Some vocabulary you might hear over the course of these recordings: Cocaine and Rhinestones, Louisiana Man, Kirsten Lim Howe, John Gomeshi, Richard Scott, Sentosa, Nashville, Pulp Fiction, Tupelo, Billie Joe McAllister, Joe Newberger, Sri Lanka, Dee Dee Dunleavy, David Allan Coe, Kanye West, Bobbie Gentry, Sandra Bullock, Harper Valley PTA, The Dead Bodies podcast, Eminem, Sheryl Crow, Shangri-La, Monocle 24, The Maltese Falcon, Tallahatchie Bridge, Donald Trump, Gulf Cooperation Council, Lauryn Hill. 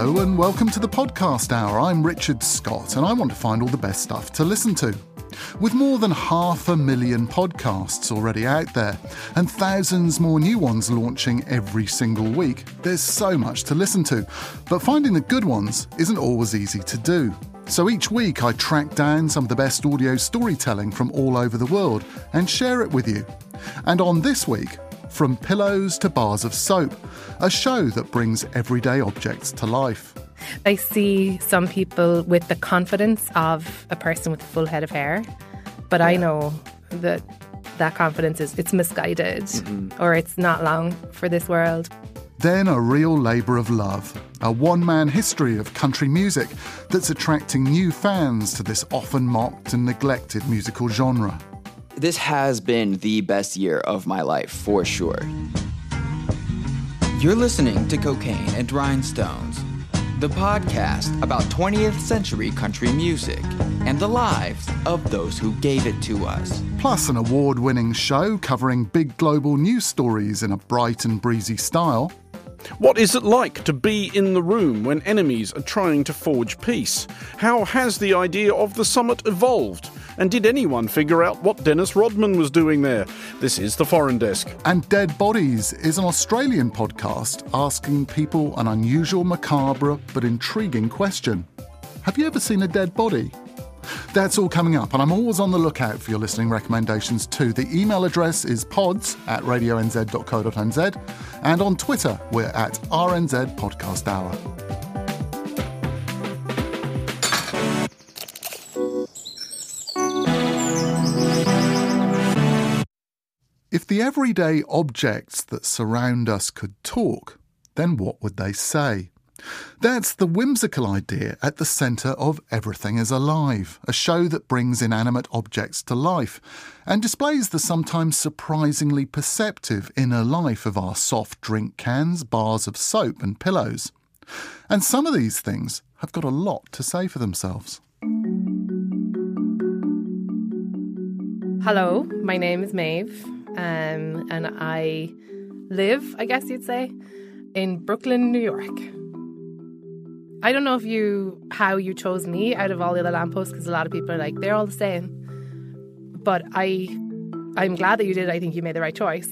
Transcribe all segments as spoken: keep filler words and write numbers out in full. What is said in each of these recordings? Hello and welcome to the podcast hour. I'm Richard Scott and I want to find all the best stuff to listen to. With more than half a million podcasts already out there and thousands more new ones launching every single week, there's so much to listen to, but finding the good ones isn't always easy to do. So each week I track down some of the best audio storytelling from all over the world and share it with you. And on this week, From Pillows to Bars of Soap, a show that brings everyday objects to life. I see some people with the confidence of a person with a full head of hair, but yeah. I know that that confidence is it's misguided mm-hmm. or it's not long for this world. Then a real labour of love, a one-man history of country music that's attracting new fans to this often mocked and neglected musical genre. This has been the best year of my life, for sure. You're listening to Cocaine and Rhinestones, the podcast about twentieth century country music and the lives of those who gave it to us. Plus an award-winning show covering big global news stories in a bright and breezy style. What is it like to be in the room when enemies are trying to forge peace? How has the idea of the summit evolved? And did anyone figure out what Dennis Rodman was doing there? This is The Foreign Desk. And Dead Bodies is an Australian podcast asking people an unusual, macabre but intriguing question. Have you ever seen a dead body? That's all coming up, and I'm always on the lookout for your listening recommendations too. The email address is pods at radio n z dot co dot n z, and on Twitter we're at R N Z Podcast Hour. If the everyday objects that surround us could talk, then what would they say? That's the whimsical idea at the centre of Everything is Alive, a show that brings inanimate objects to life and displays the sometimes surprisingly perceptive inner life of our soft drink cans, bars of soap and pillows. And some of these things have got a lot to say for themselves. Hello, my name is Maeve, um, and I live, I guess you'd say, in Brooklyn, New York. I don't know if you how you chose me out of all the other lampposts, because a lot of people are like, they're all the same. But I, I'm glad that you did. I think you made the right choice.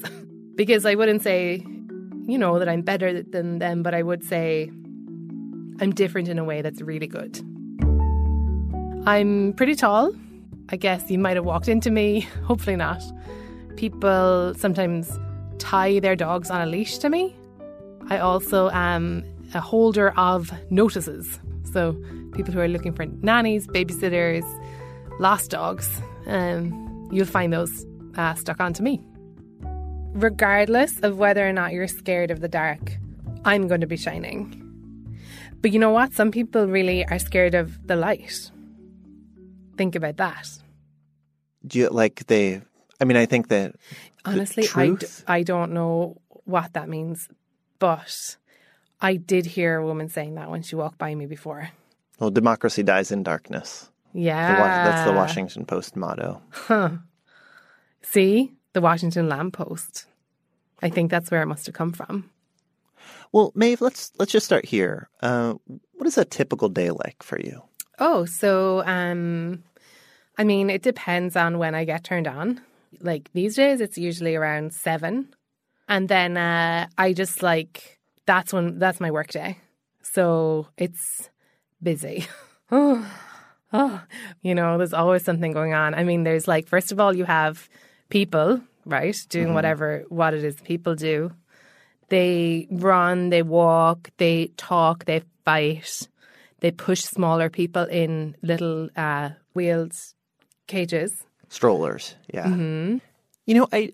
Because I wouldn't say, you know, that I'm better than them, but I would say I'm different in a way that's really good. I'm pretty tall. I guess you might have walked into me. Hopefully not. People sometimes tie their dogs on a leash to me. I also am a holder of notices. So people who are looking for nannies, babysitters, lost dogs, um, you'll find those uh, stuck onto me. Regardless of whether or not you're scared of the dark, I'm going to be shining. But you know what? Some people really are scared of the light. Think about that. Do you like they? I mean, I think that honestly, the truth... I, d- I don't know what that means, but I did hear a woman saying that when she walked by me before. Well, democracy dies in darkness. Yeah. The wa- that's the Washington Post motto. Huh. See? The Washington lamppost. I think that's where it must have come from. Well, Maeve, let's let's just start here. Uh, what is a typical day like for you? Oh, so, um, I mean, it depends on when I get turned on. Like, these days, it's usually around seven. And then uh, I just, like... That's when that's my work day. So it's busy. oh, oh, you know, there's always something going on. I mean, there's like, first of all, you have people, right, doing mm-hmm. whatever, what it is people do. They run, they walk, they talk, they fight, They push smaller people in little uh, wheeled cages. Strollers, yeah. Mm-hmm. You know, I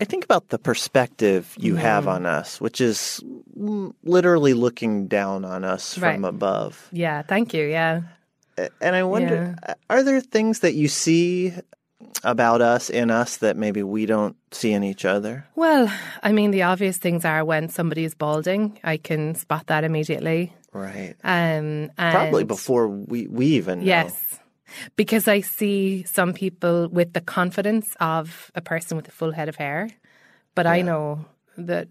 I think about the perspective you mm. have on us, which is literally looking down on us right. from above. Yeah, thank you, yeah. And I wonder, yeah. are there things that you see about us in us that maybe we don't see in each other? Well, I mean, the obvious things are when somebody is balding, I can spot that immediately. Right. Um, and Probably before we, we even know. Yes. Because I see some people with the confidence of a person with a full head of hair, but yeah. I know that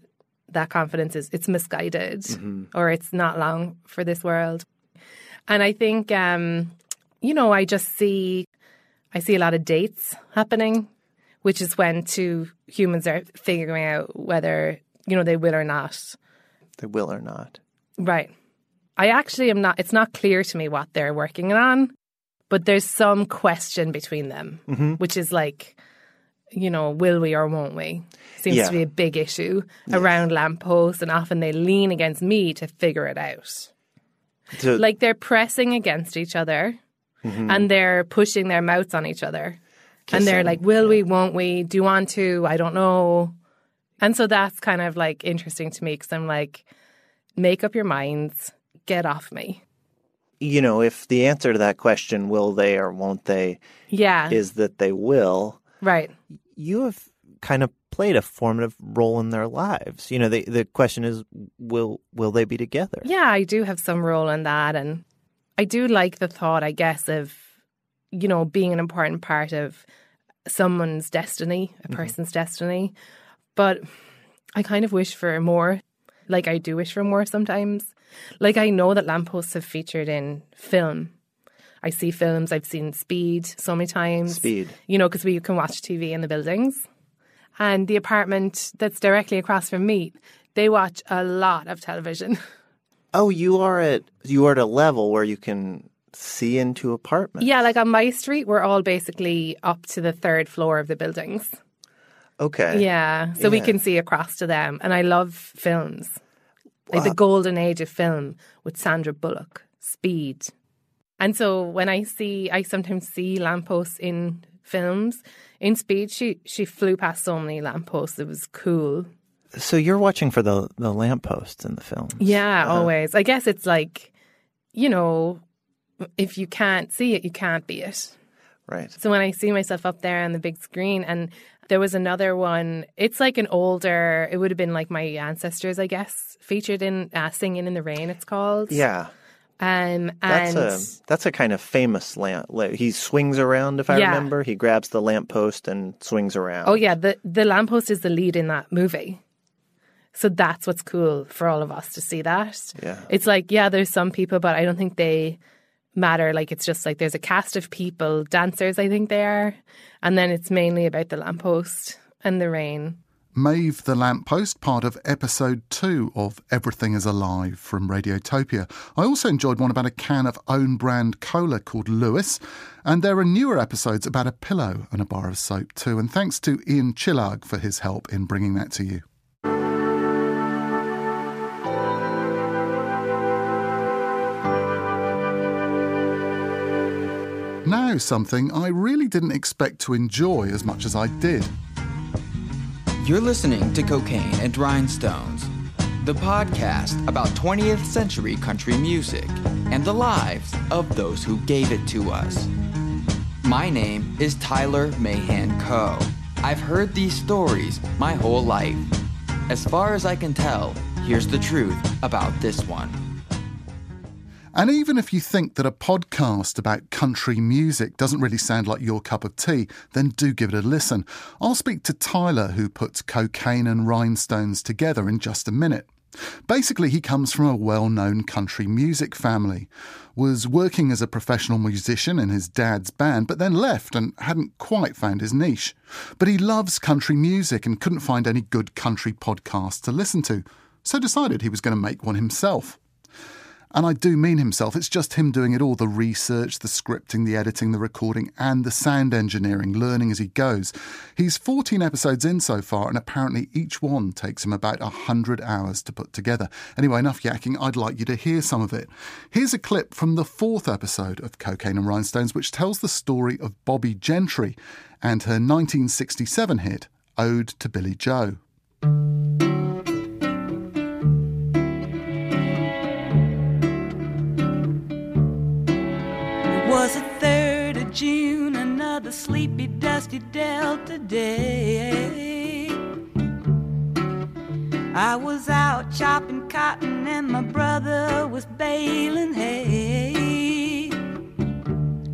that confidence is it's misguided mm-hmm. or it's not long for this world. And I think, um, you know, I just see, I see a lot of dates happening, which is when two humans are figuring out whether, you know, they will or not. They will or not. Right. I actually am not, it's not clear to me what they're working on, but there's some question between them, mm-hmm. which is like, you know, will we or won't we? Seems yeah. to be a big issue yes. around lampposts, and often they lean against me to figure it out. To, like they're pressing against each other mm-hmm. and they're pushing their mouths on each other. Kissing. And they're like, will yeah. we, won't we, do you want to, I don't know. And so that's kind of like interesting to me because I'm like, make up your minds, get off me. You know, if the answer to that question, will they or won't they, yeah. is that they will. Right. You have kind of played a formative role in their lives. You know, the the question is, will will they be together? Yeah, I do have some role in that. And I do like the thought, I guess, of, you know, being an important part of someone's destiny, a person's mm-hmm. destiny. But I kind of wish for more. Like, I do wish for more sometimes. Like, I know that lampposts have featured in film. I see films. I've seen Speed so many times. Speed. You know, because we can watch T V in the buildings. And the apartment that's directly across from me, they watch a lot of television. Oh, you are at you are at a level where you can see into apartments. Yeah, like on my street, we're all basically up to the third floor of the buildings. Okay. Yeah, so yeah. we can see across to them. And I love films. Like wow. the golden age of film with Sandra Bullock, Speed. And so when I see, I sometimes see lampposts in films. In Speed, she, she flew past so many lampposts. It was cool. So you're watching for the, the lampposts in the films. Yeah, uh-huh. always. I guess it's like, you know, if you can't see it, you can't be it. Right. So when I see myself up there on the big screen, and there was another one, it's like an older, it would have been like my ancestors, I guess, featured in uh, Singing in the Rain, it's called. Yeah. Um, and that's a that's a kind of famous lamp. He swings around, if I yeah. remember. He grabs the lamppost and swings around. Oh yeah, the the lamppost is the lead in that movie, so that's what's cool for all of us to see that. Yeah, it's like yeah, there's some people, but I don't think they matter. Like it's just like there's a cast of people, dancers, I think they are, and then it's mainly about the lamppost and the rain. Maeve the Lamppost, part of episode two of Everything is Alive from Radiotopia. I also enjoyed one about a can of own brand cola called Lewis. And there are newer episodes about a pillow and a bar of soap too. And thanks to Ian Chillag for his help in bringing that to you. Now something I really didn't expect to enjoy as much as I did. You're listening to Cocaine and Rhinestones, the podcast about twentieth century country music and the lives of those who gave it to us. My name is Tyler Mahan Coe. I've heard these stories my whole life. As far as I can tell, here's the truth about this one. And even if you think that a podcast about country music doesn't really sound like your cup of tea, then do give it a listen. I'll speak to Tyler, who puts Cocaine and Rhinestones together, in just a minute. Basically, he comes from a well-known country music family, was working as a professional musician in his dad's band, but then left and hadn't quite found his niche. But he loves country music and couldn't find any good country podcasts to listen to, so decided he was going to make one himself. And I do mean himself. It's just him doing it all, the research, the scripting, the editing, the recording, and the sound engineering, learning as he goes. He's fourteen episodes in so far, and apparently each one takes him about one hundred hours to put together. Anyway, enough yakking, I'd like you to hear some of it. Here's a clip from the fourth episode of Cocaine and Rhinestones, which tells the story of Bobbie Gentry and her nineteen sixty-seven hit, Ode to Billie Joe. Was it third of June, another sleepy, dusty Delta day? I was out chopping cotton and my brother was baling hay.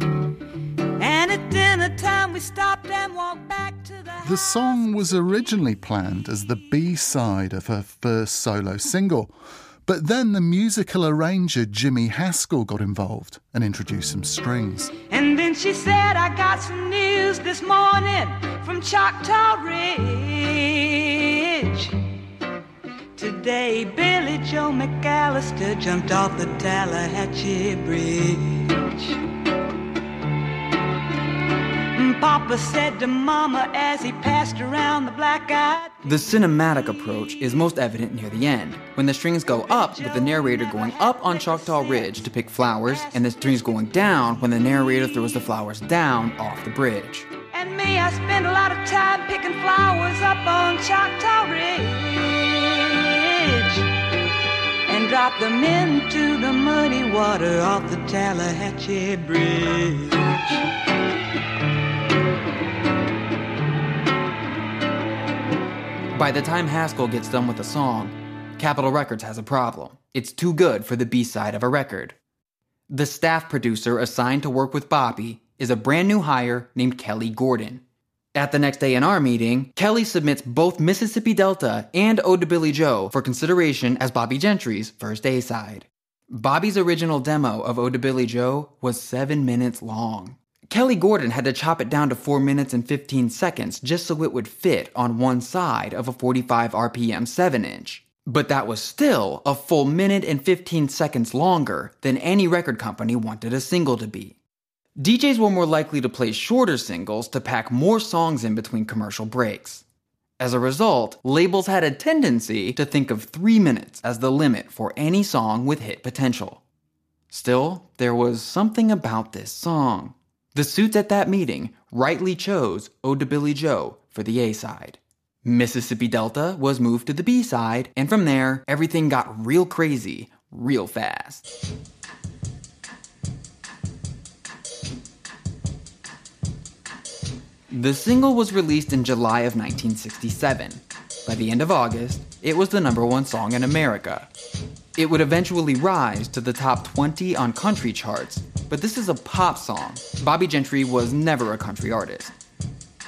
And at dinner time we stopped and walked back to the house. The song was originally planned as the B-side of her first solo single. But then the musical arranger Jimmy Haskell got involved and introduced some strings. And then she said, I got some news this morning from Choctaw Ridge. Today, Billie Joe McAllister jumped off the Tallahatchie Bridge. And Papa said to Mama as he passed around the black-eyed. The cinematic approach is most evident near the end, when the strings go up with the narrator going up on Choctaw Ridge to pick flowers, and the strings going down when the narrator throws the flowers down off the bridge. And me, I spend a lot of time picking flowers up on Choctaw Ridge and drop them into the muddy water off the Tallahatchie Bridge. By the time Haskell gets done with the song, Capitol Records has a problem. It's too good for the B-side of a record. The staff producer assigned to work with Bobbie is a brand new hire named Kelly Gordon. At the next A and R meeting, Kelly submits both Mississippi Delta and Ode to Billie Joe for consideration as Bobbie Gentry's first A-side. Bobbie's original demo of Ode to Billie Joe was seven minutes long. Kelly Gordon had to chop it down to four minutes and fifteen seconds just so it would fit on one side of a forty-five R P M seven inch. But that was still a full minute and fifteen seconds longer than any record company wanted a single to be. D Js were more likely to play shorter singles to pack more songs in between commercial breaks. As a result, labels had a tendency to think of three minutes as the limit for any song with hit potential. Still, there was something about this song. The suits at that meeting rightly chose Ode to Billie Joe for the A-side. Mississippi Delta was moved to the B-side, and from there, everything got real crazy, real fast. The single was released in July of nineteen sixty-seven. By the end of August, it was the number one song in America. It would eventually rise to the top twenty on country charts, but this is a pop song. Bobbie Gentry was never a country artist.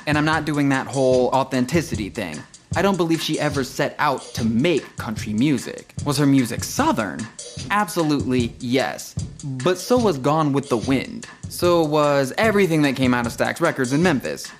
And I'm not doing that whole authenticity thing. I don't believe she ever set out to make country music. Was her music Southern? Absolutely yes. But so was Gone with the Wind. So was everything that came out of Stax Records in Memphis.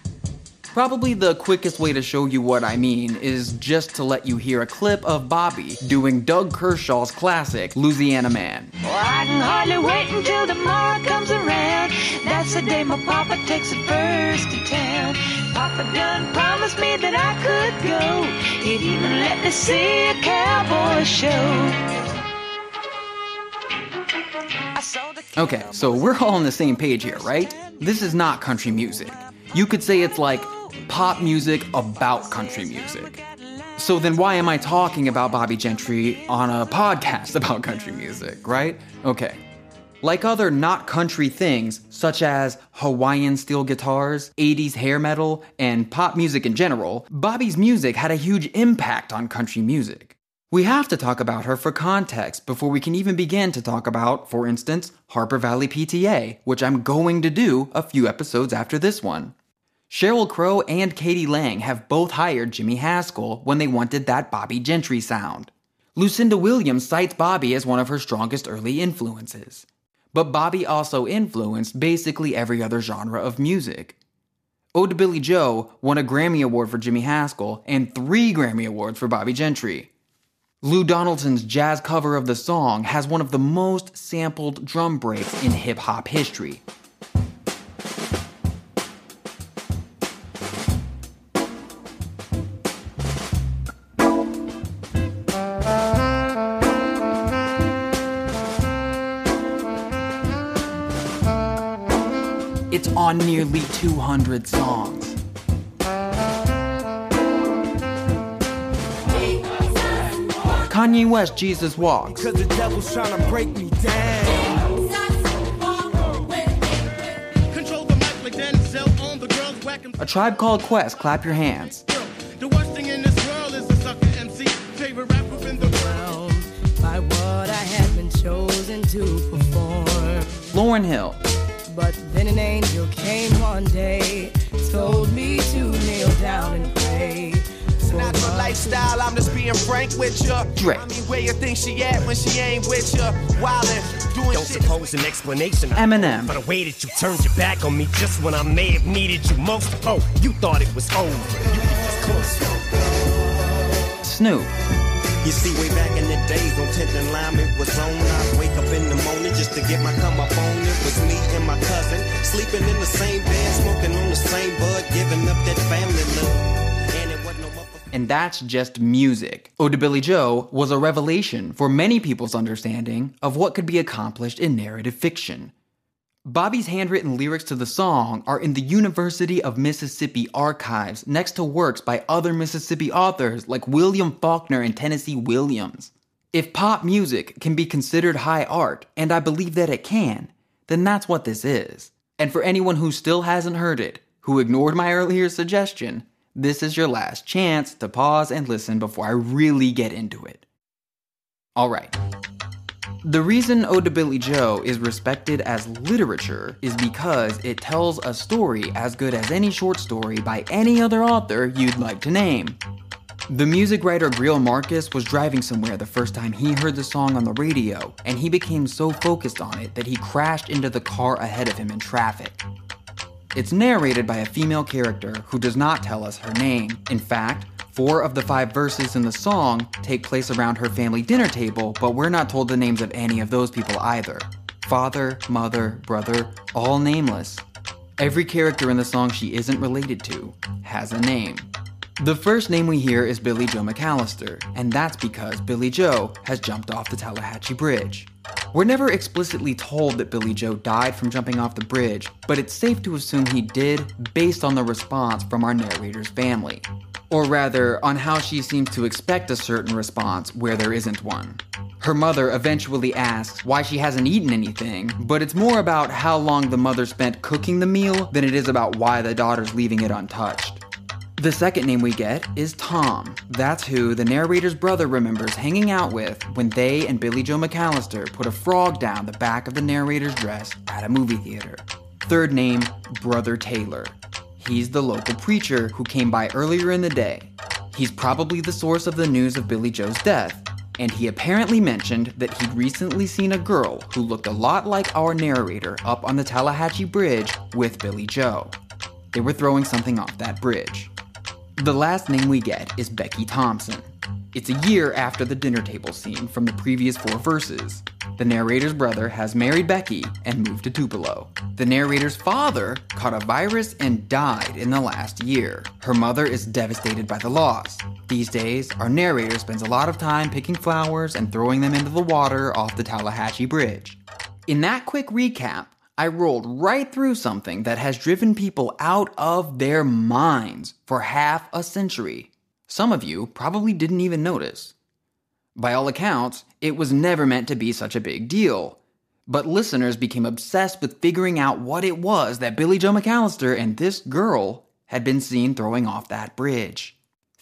Probably the quickest way to show you what I mean is just to let you hear a clip of Bobbie doing Doug Kershaw's classic, Louisiana Man. Oh, I can hardly wait until tomorrow comes around. That's the day my papa takes the first to town. Papa done promised me that I could go. He'd even let me see a cowboy show. Okay, so we're all on the same page here, right? This is not country music. You could say it's like pop music about country music. So then why am I talking about Bobbie Gentry on a podcast about country music, right? Okay. Like other not country things, such as Hawaiian steel guitars, eighties hair metal, and pop music in general, Bobbie's music had a huge impact on country music. We have to talk about her for context before we can even begin to talk about, for instance, Harper Valley P T A, which I'm going to do a few episodes after this one. Sheryl Crow and Katie Lang have both hired Jimmy Haskell when they wanted that Bobbie Gentry sound. Lucinda Williams cites Bobbie as one of her strongest early influences. But Bobbie also influenced basically every other genre of music. Ode to Billie Joe won a Grammy Award for Jimmy Haskell and three Grammy Awards for Bobbie Gentry. Lou Donaldson's jazz cover of the song has one of the most sampled drum breaks in hip-hop history. It's on nearly two hundred songs. Kanye West, Jesus Walks. Because the devil's trying to break me down. A Tribe Called Quest, Clap Your Hands. The worst thing in this world is a sucker M C. Favorite rapper in the world. By what I have been chosen to perform. Lauryn Hill. But then an angel came one day, told me to kneel down and pray. Not your lifestyle, I'm just being frank with ya. I mean, where you think she at when she ain't with ya? Wildin', doing don't shit. Suppose an explanation. Eminem. For the way that you turned your back on me just when I may have needed you most. Oh, you thought it was over. You were just close. Snoop. You see, way back in the days on tenth and Lime, it was on. I'd wake up in the morning just to get my come up on. It was me and my cousin sleeping in the same bed, smoking on the same bud, giving up that family love. And that's just music. Ode to Billie Joe was a revelation for many people's understanding of what could be accomplished in narrative fiction. Bobbie's handwritten lyrics to the song are in the University of Mississippi archives next to works by other Mississippi authors like William Faulkner and Tennessee Williams. If pop music can be considered high art, and I believe that it can, then that's what this is. And for anyone who still hasn't heard it, who ignored my earlier suggestion, this is your last chance to pause and listen before I really get into it. All right. The reason Ode to Billie Joe is respected as literature is because it tells a story as good as any short story by any other author you'd like to name. The music writer Greil Marcus was driving somewhere the first time he heard the song on the radio, and he became so focused on it that he crashed into the car ahead of him in traffic. It's narrated by a female character who does not tell us her name. In fact, four of the five verses in the song take place around her family dinner table, but we're not told the names of any of those people either. Father, mother, brother, all nameless. Every character in the song she isn't related to has a name. The first name we hear is Billie Joe McAllister, and that's because Billie Joe has jumped off the Tallahatchie Bridge. We're never explicitly told that Billie Joe died from jumping off the bridge, but it's safe to assume he did based on the response from our narrator's family. Or rather, on how she seems to expect a certain response where there isn't one. Her mother eventually asks why she hasn't eaten anything, but it's more about how long the mother spent cooking the meal than it is about why the daughter's leaving it untouched. The second name we get is Tom. That's who the narrator's brother remembers hanging out with when they and Billie Joe McAllister put a frog down the back of the narrator's dress at a movie theater. Third name, Brother Taylor. He's the local preacher who came by earlier in the day. He's probably the source of the news of Billie Joe's death, and he apparently mentioned that he'd recently seen a girl who looked a lot like our narrator up on the Tallahatchie Bridge with Billie Joe. They were throwing something off that bridge. The last name we get is Becky Thompson. It's a year after the dinner table scene from the previous four verses. The narrator's brother has married Becky and moved to Tupelo. The narrator's father caught a virus and died in the last year. Her mother is devastated by the loss. These days, our narrator spends a lot of time picking flowers and throwing them into the water off the Tallahatchie Bridge. In that quick recap, I rolled right through something that has driven people out of their minds for half a century. Some of you probably didn't even notice. By all accounts, it was never meant to be such a big deal. But listeners became obsessed with figuring out what it was that Billie Joe McAllister and this girl had been seen throwing off that bridge.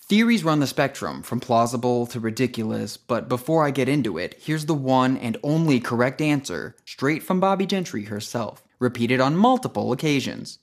Theories run the spectrum, from plausible to ridiculous, but before I get into it, here's the one and only correct answer, straight from Bobbie Gentry herself, repeated on multiple occasions.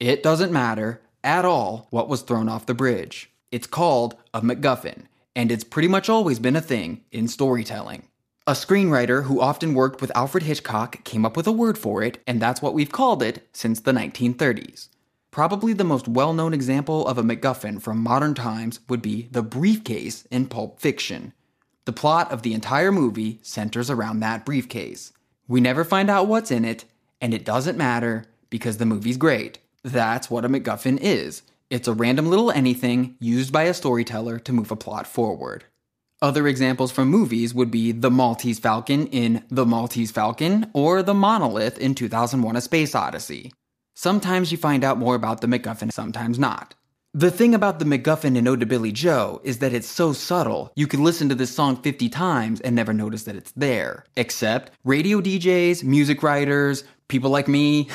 It doesn't matter at all what was thrown off the bridge. It's called a MacGuffin, and it's pretty much always been a thing in storytelling. A screenwriter who often worked with Alfred Hitchcock came up with a word for it, and that's what we've called it since the nineteen thirties. Probably the most well-known example of a MacGuffin from modern times would be the briefcase in Pulp Fiction. The plot of the entire movie centers around that briefcase. We never find out what's in it, and it doesn't matter because the movie's great. That's what a MacGuffin is. It's a random little anything used by a storyteller to move a plot forward. Other examples from movies would be The Maltese Falcon in The Maltese Falcon or The Monolith in two thousand one: A Space Odyssey. Sometimes you find out more about the MacGuffin, sometimes not. The thing about the MacGuffin in Ode to Billie Joe is that it's so subtle, you could listen to this song fifty times and never notice that it's there. Except radio D Js, music writers, people like me,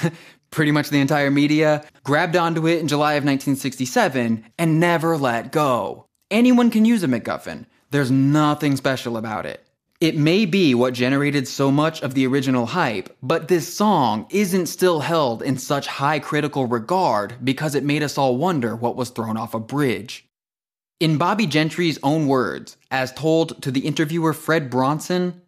pretty much the entire media, grabbed onto it in July of nineteen sixty-seven and never let go. Anyone can use a MacGuffin. There's nothing special about it. It may be what generated so much of the original hype, but this song isn't still held in such high critical regard because it made us all wonder what was thrown off a bridge. In Bobbie Gentry's own words, as told to the interviewer Fred Bronson,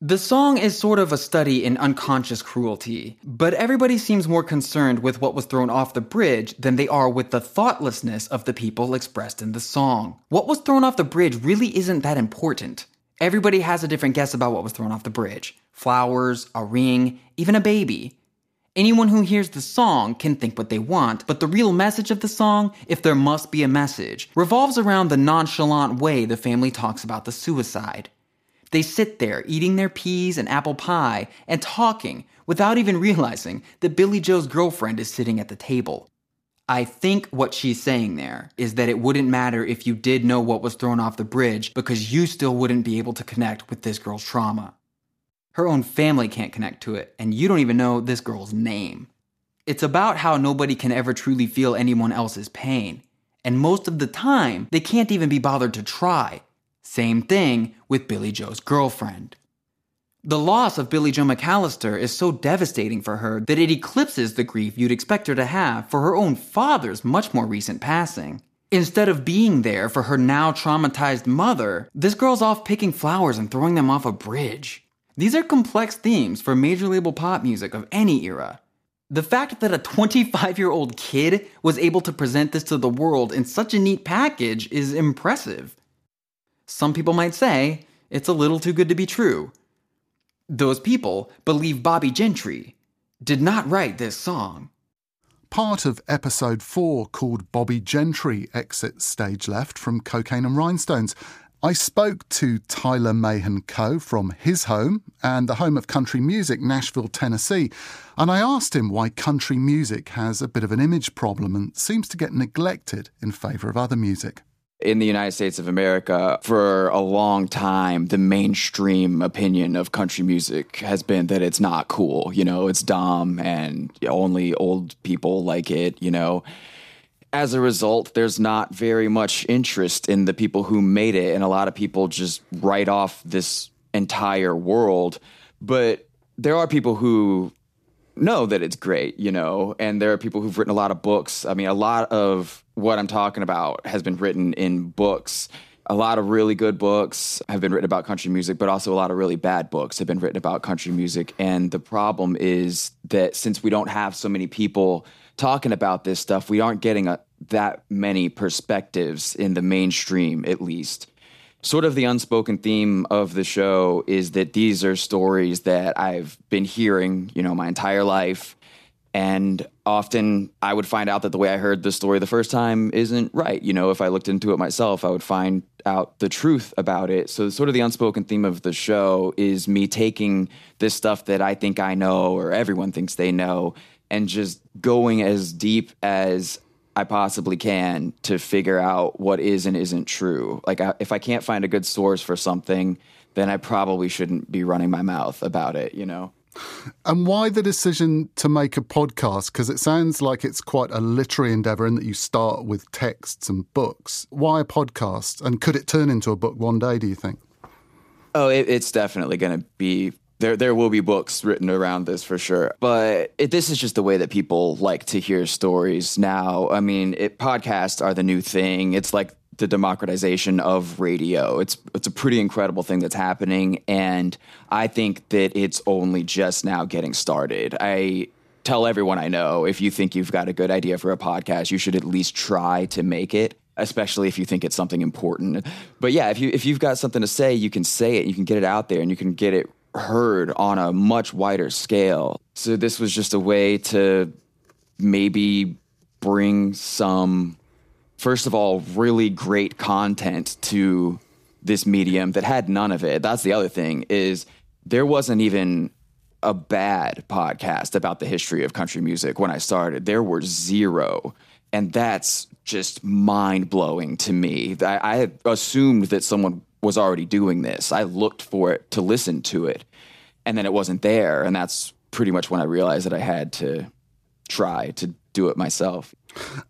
the song is sort of a study in unconscious cruelty, but everybody seems more concerned with what was thrown off the bridge than they are with the thoughtlessness of the people expressed in the song. What was thrown off the bridge really isn't that important. Everybody has a different guess about what was thrown off the bridge. Flowers, a ring, even a baby. Anyone who hears the song can think what they want, but the real message of the song, if there must be a message, revolves around the nonchalant way the family talks about the suicide. They sit there eating their peas and apple pie and talking without even realizing that Billie Joe's girlfriend is sitting at the table. I think what she's saying there is that it wouldn't matter if you did know what was thrown off the bridge because you still wouldn't be able to connect with this girl's trauma. Her own family can't connect to it, and you don't even know this girl's name. It's about how nobody can ever truly feel anyone else's pain, and most of the time, they can't even be bothered to try. Same thing with Billie Joe's girlfriend. The loss of Billie Joe McAllister is so devastating for her that it eclipses the grief you'd expect her to have for her own father's much more recent passing. Instead of being there for her now traumatized mother, this girl's off picking flowers and throwing them off a bridge. These are complex themes for major label pop music of any era. The fact that a twenty-five-year-old kid was able to present this to the world in such a neat package is impressive. Some people might say it's a little too good to be true. Those people believe Bobbie Gentry did not write this song. Part of episode four, called Bobbie Gentry Exits Stage Left from Cocaine and Rhinestones, I spoke to Tyler Mahan Coe from his home and the home of country music, Nashville, Tennessee, and I asked him why country music has a bit of an image problem and seems to get neglected in favour of other music. In the United States of America, for a long time, the mainstream opinion of country music has been that it's not cool. You know, it's dumb and only old people like it, you know. As a result, there's not very much interest in the people who made it, and a lot of people just write off this entire world. But there are people who know that it's great, you know, and there are people who've written a lot of books. I mean, a lot of what I'm talking about has been written in books. A lot of really good books have been written about country music, but also a lot of really bad books have been written about country music. And the problem is that since we don't have so many people talking about this stuff, we aren't getting a, that many perspectives in the mainstream, at least. Sort of the unspoken theme of the show is that these are stories that I've been hearing, you know, my entire life. And often I would find out that the way I heard the story the first time isn't right. You know, if I looked into it myself, I would find out the truth about it. So sort of the unspoken theme of the show is me taking this stuff that I think I know or everyone thinks they know and just going as deep as I possibly can to figure out what is and isn't true. Like, I, if I can't find a good source for something, then I probably shouldn't be running my mouth about it, you know? And why the decision to make a podcast? Because it sounds like it's quite a literary endeavour in that you start with texts and books. Why a podcast? And could it turn into a book one day, do you think? Oh, it, it's definitely going to be... There there will be books written around this for sure. But it, this is just the way that people like to hear stories now. I mean, it, podcasts are the new thing. It's like the democratization of radio. It's it's a pretty incredible thing that's happening. And I think that it's only just now getting started. I tell everyone I know, if you think you've got a good idea for a podcast, you should at least try to make it. especially if you think it's something important. But yeah, if you if you've got something to say, you can say it, you can get it out there, and you can get it heard on a much wider scale. So this was just a way to maybe bring some, first of all, really great content to this medium that had none of it. That's the other thing, is there wasn't even a bad podcast about the history of country music when I started. There were zero. And that's just mind-blowing to me. I, I assumed that someone was already doing this. I looked for it to listen to it, and then it wasn't there. And that's pretty much when I realized that I had to try to do it myself.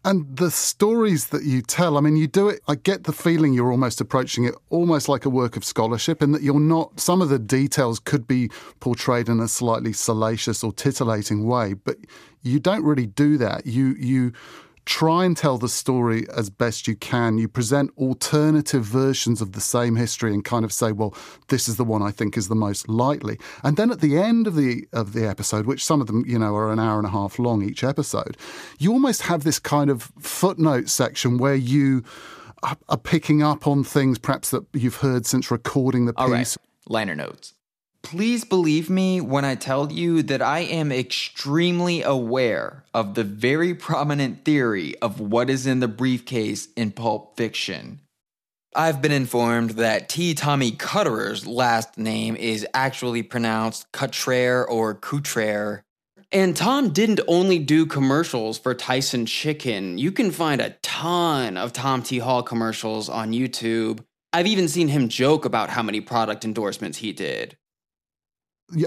And the stories that you tell, I mean, you do it, I get the feeling you're almost approaching it almost like a work of scholarship, in that you're not, some of the details could be portrayed in a slightly salacious or titillating way, but you don't really do that. You, you try and tell the story as best you can. You present alternative versions of the same history and kind of say, well, this is the one I think is the most likely. And then at the end of the of the episode, which some of them, you know, are an hour and a half long each episode, you almost have this kind of footnote section where you are picking up on things perhaps that you've heard since recording the piece. All right. Liner notes. Please believe me when I tell you that I am extremely aware of the very prominent theory of what is in the briefcase in Pulp Fiction. I've been informed that T. Tommy Cutterer's last name is actually pronounced Cutrere or Coutrere. And Tom didn't only do commercials for Tyson Chicken. You can find a ton of Tom T. Hall commercials on YouTube. I've even seen him joke about how many product endorsements he did.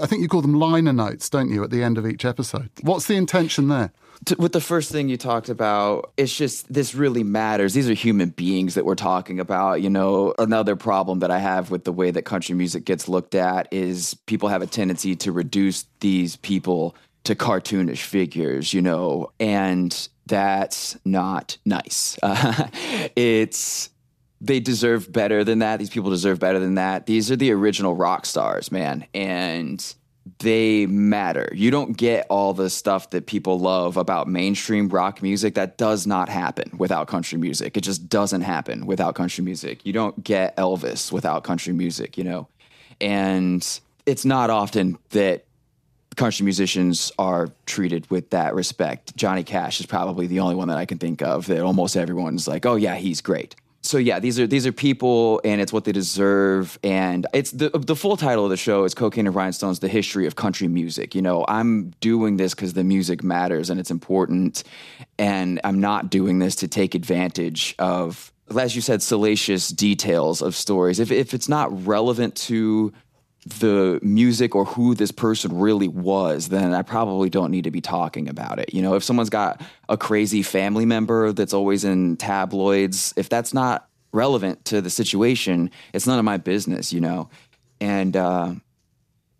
I think you call them liner notes, don't you, at the end of each episode? What's the intention there? With the first thing you talked about, it's just, this really matters. These are human beings that we're talking about. You know, another problem that I have with the way that country music gets looked at is people have a tendency to reduce these people to cartoonish figures, you know, and that's not nice. Uh, it's... They deserve better than that. These people deserve better than that. These are the original rock stars, man, and they matter. You don't get all the stuff that people love about mainstream rock music. That does not happen without country music. It just doesn't happen without country music. You don't get Elvis without country music, you know? And it's not often that country musicians are treated with that respect. Johnny Cash is probably the only one that I can think of that almost everyone's like, oh, yeah, he's great. So yeah, these are these are people, and it's what they deserve. And it's the the full title of the show is Cocaine and Rhinestones: The History of Country Music. You know, I'm doing this because the music matters and it's important, and I'm not doing this to take advantage of, as you said, salacious details of stories. If if it's not relevant to the music or who this person really was, then I probably don't need to be talking about it. You know, if someone's got a crazy family member that's always in tabloids, if that's not relevant to the situation, it's none of my business, you know? And uh,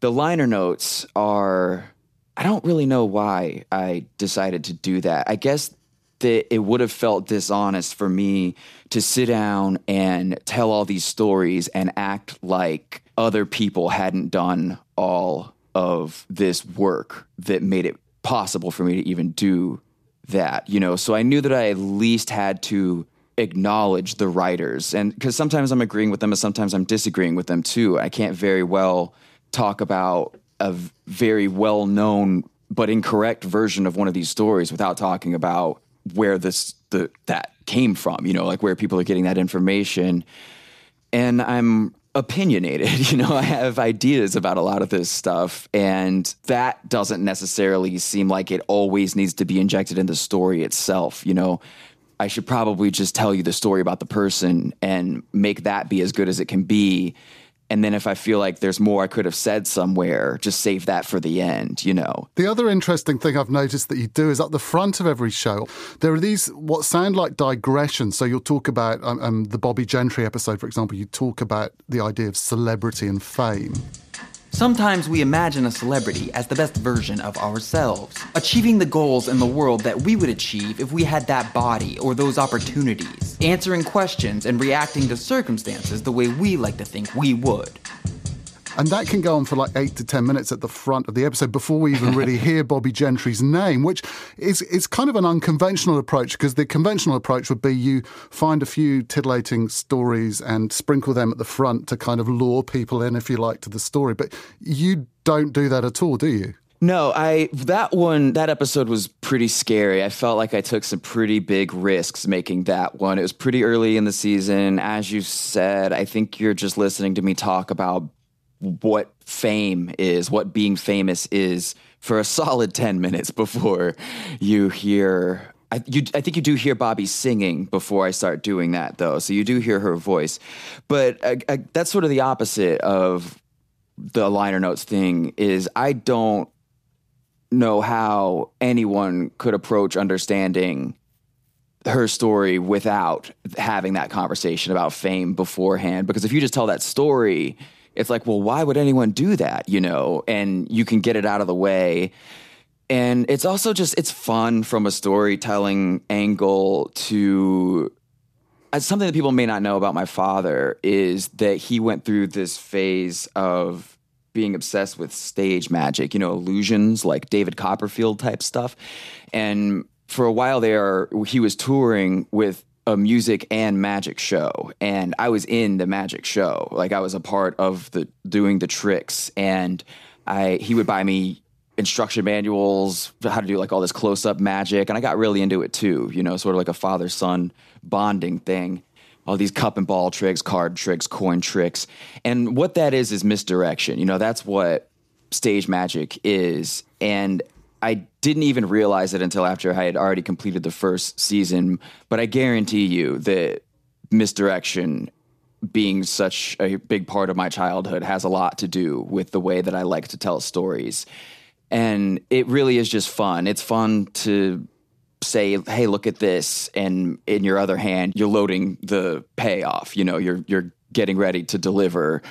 the liner notes are, I don't really know why I decided to do that. I guess that it would have felt dishonest for me to sit down and tell all these stories and act like other people hadn't done all of this work that made it possible for me to even do that, you know? So I knew that I at least had to acknowledge the writers, and because sometimes I'm agreeing with them and sometimes I'm disagreeing with them too. I can't very well talk about a very well-known but incorrect version of one of these stories without talking about where this the that came from, you know, like where people are getting that information. And I'm opinionated, you know, I have ideas about a lot of this stuff, and that doesn't necessarily seem like it always needs to be injected in the story itself, you know. I should probably just tell you the story about the person and make that be as good as it can be, and then if I feel like there's more I could have said somewhere, just save that for the end, you know. The other interesting thing I've noticed that you do is at the front of every show, there are these what sound like digressions. So you'll talk about um, um, the Bobbie Gentry episode, for example, you talk about the idea of celebrity and fame. Sometimes we imagine a celebrity as the best version of ourselves, achieving the goals in the world that we would achieve if we had that body or those opportunities, answering questions and reacting to circumstances the way we like to think we would. And that can go on for like eight to ten minutes at the front of the episode before we even really hear Bobbie Gentry's name, which is, is kind of an unconventional approach, because the conventional approach would be you find a few titillating stories and sprinkle them at the front to kind of lure people in, if you like, to the story. But you don't do that at all, do you? No, I that one, that episode was pretty scary. I felt like I took some pretty big risks making that one. It was pretty early in the season. As you said, I think you're just listening to me talk about what fame is, what being famous is, for a solid ten minutes before you hear... I, you, I think you do hear Bobbie singing before I start doing that, though. So you do hear her voice. But I, I, that's sort of the opposite of the liner notes thing, is I don't know how anyone could approach understanding her story without having that conversation about fame beforehand. Because if you just tell that story, it's like, well, why would anyone do that? You know, and you can get it out of the way. And it's also just, it's fun from a storytelling angle to... Something that people may not know about my father is that he went through this phase of being obsessed with stage magic, you know, illusions, like David Copperfield type stuff. And for a while there, he was touring with a music and magic show, and I was in the magic show. Like, I was a part of the doing the tricks, and I he would buy me instruction manuals, how to do like all this close-up magic, and I got really into it too, you know, sort of like a father-son bonding thing. All these cup and ball tricks, card tricks, coin tricks. And what that is, is misdirection. You know, that's what stage magic is. And I didn't even realize it until after I had already completed the first season. But I guarantee you that misdirection being such a big part of my childhood has a lot to do with the way that I like to tell stories. And it really is just fun. It's fun to say, hey, look at this. And in your other hand, you're loading the payoff. You know, you're you're getting ready to deliver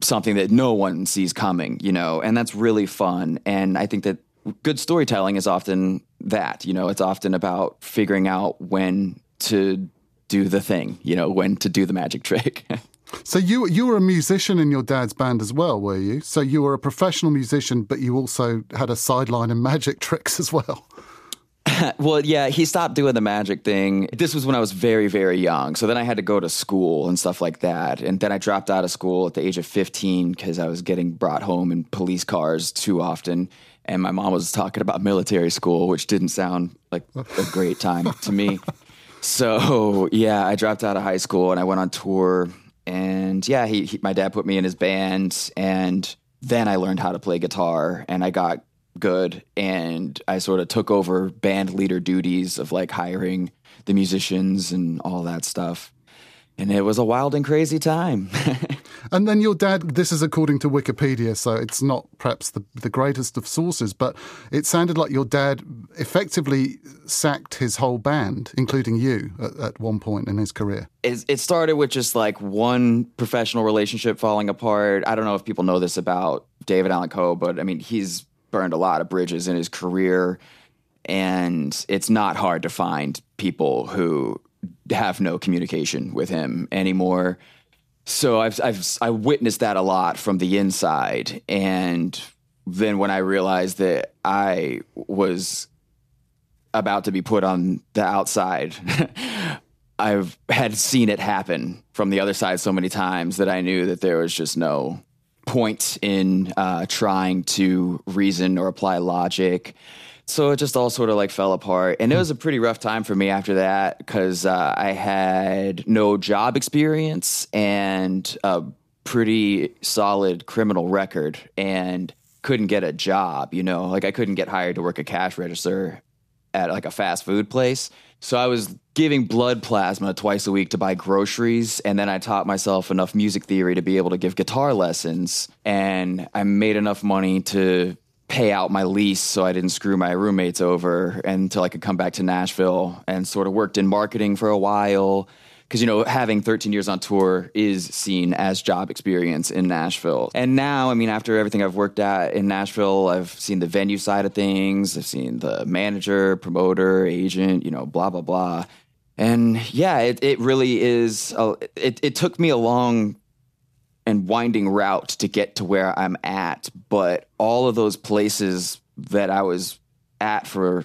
something that no one sees coming, you know, and that's really fun. And I think that good storytelling is often that, you know, it's often about figuring out when to do the thing, you know, when to do the magic trick. So you you were a musician in your dad's band as well, were you? So you were a professional musician, but you also had a sideline in magic tricks as well. Well, yeah, he stopped doing the magic thing. This was when I was very, very young. So then I had to go to school and stuff like that. And then I dropped out of school at the age of fifteen because I was getting brought home in police cars too often. And my mom was talking about military school, which didn't sound like a great time to me. So, yeah, I dropped out of high school and I went on tour. And yeah, he, he my dad put me in his band, and then I learned how to play guitar, and I got good, and I sort of took over band leader duties of like hiring the musicians and all that stuff. And it was a wild and crazy time. And then your dad, this is according to Wikipedia, so it's not perhaps the, the greatest of sources, but it sounded like your dad effectively sacked his whole band, including you, at, at one point in his career. It, it started with just like one professional relationship falling apart. I don't know if people know this about David Allan Coe, but I mean, he's burned a lot of bridges in his career, and it's not hard to find people who have no communication with him anymore. So I've I've I witnessed that a lot from the inside. And then when I realized that I was about to be put on the outside, I've had seen it happen from the other side so many times that I knew that there was just no point in uh, trying to reason or apply logic. So it just all sort of like fell apart. And it was a pretty rough time for me after that, because uh, I had no job experience and a pretty solid criminal record, and couldn't get a job, you know, like I couldn't get hired to work a cash register at like a fast food place. So I was giving blood plasma twice a week to buy groceries. And then I taught myself enough music theory to be able to give guitar lessons. And I made enough money to pay out my lease so I didn't screw my roommates over until I could come back to Nashville, and sort of worked in marketing for a while. Because, you know, having thirteen years on tour is seen as job experience in Nashville. And now, I mean, after everything I've worked at in Nashville, I've seen the venue side of things. I've seen the manager, promoter, agent, you know, blah, blah, blah. And yeah, it, it really is. A, it, it took me a long and winding route to get to where I'm at. But all of those places that I was at for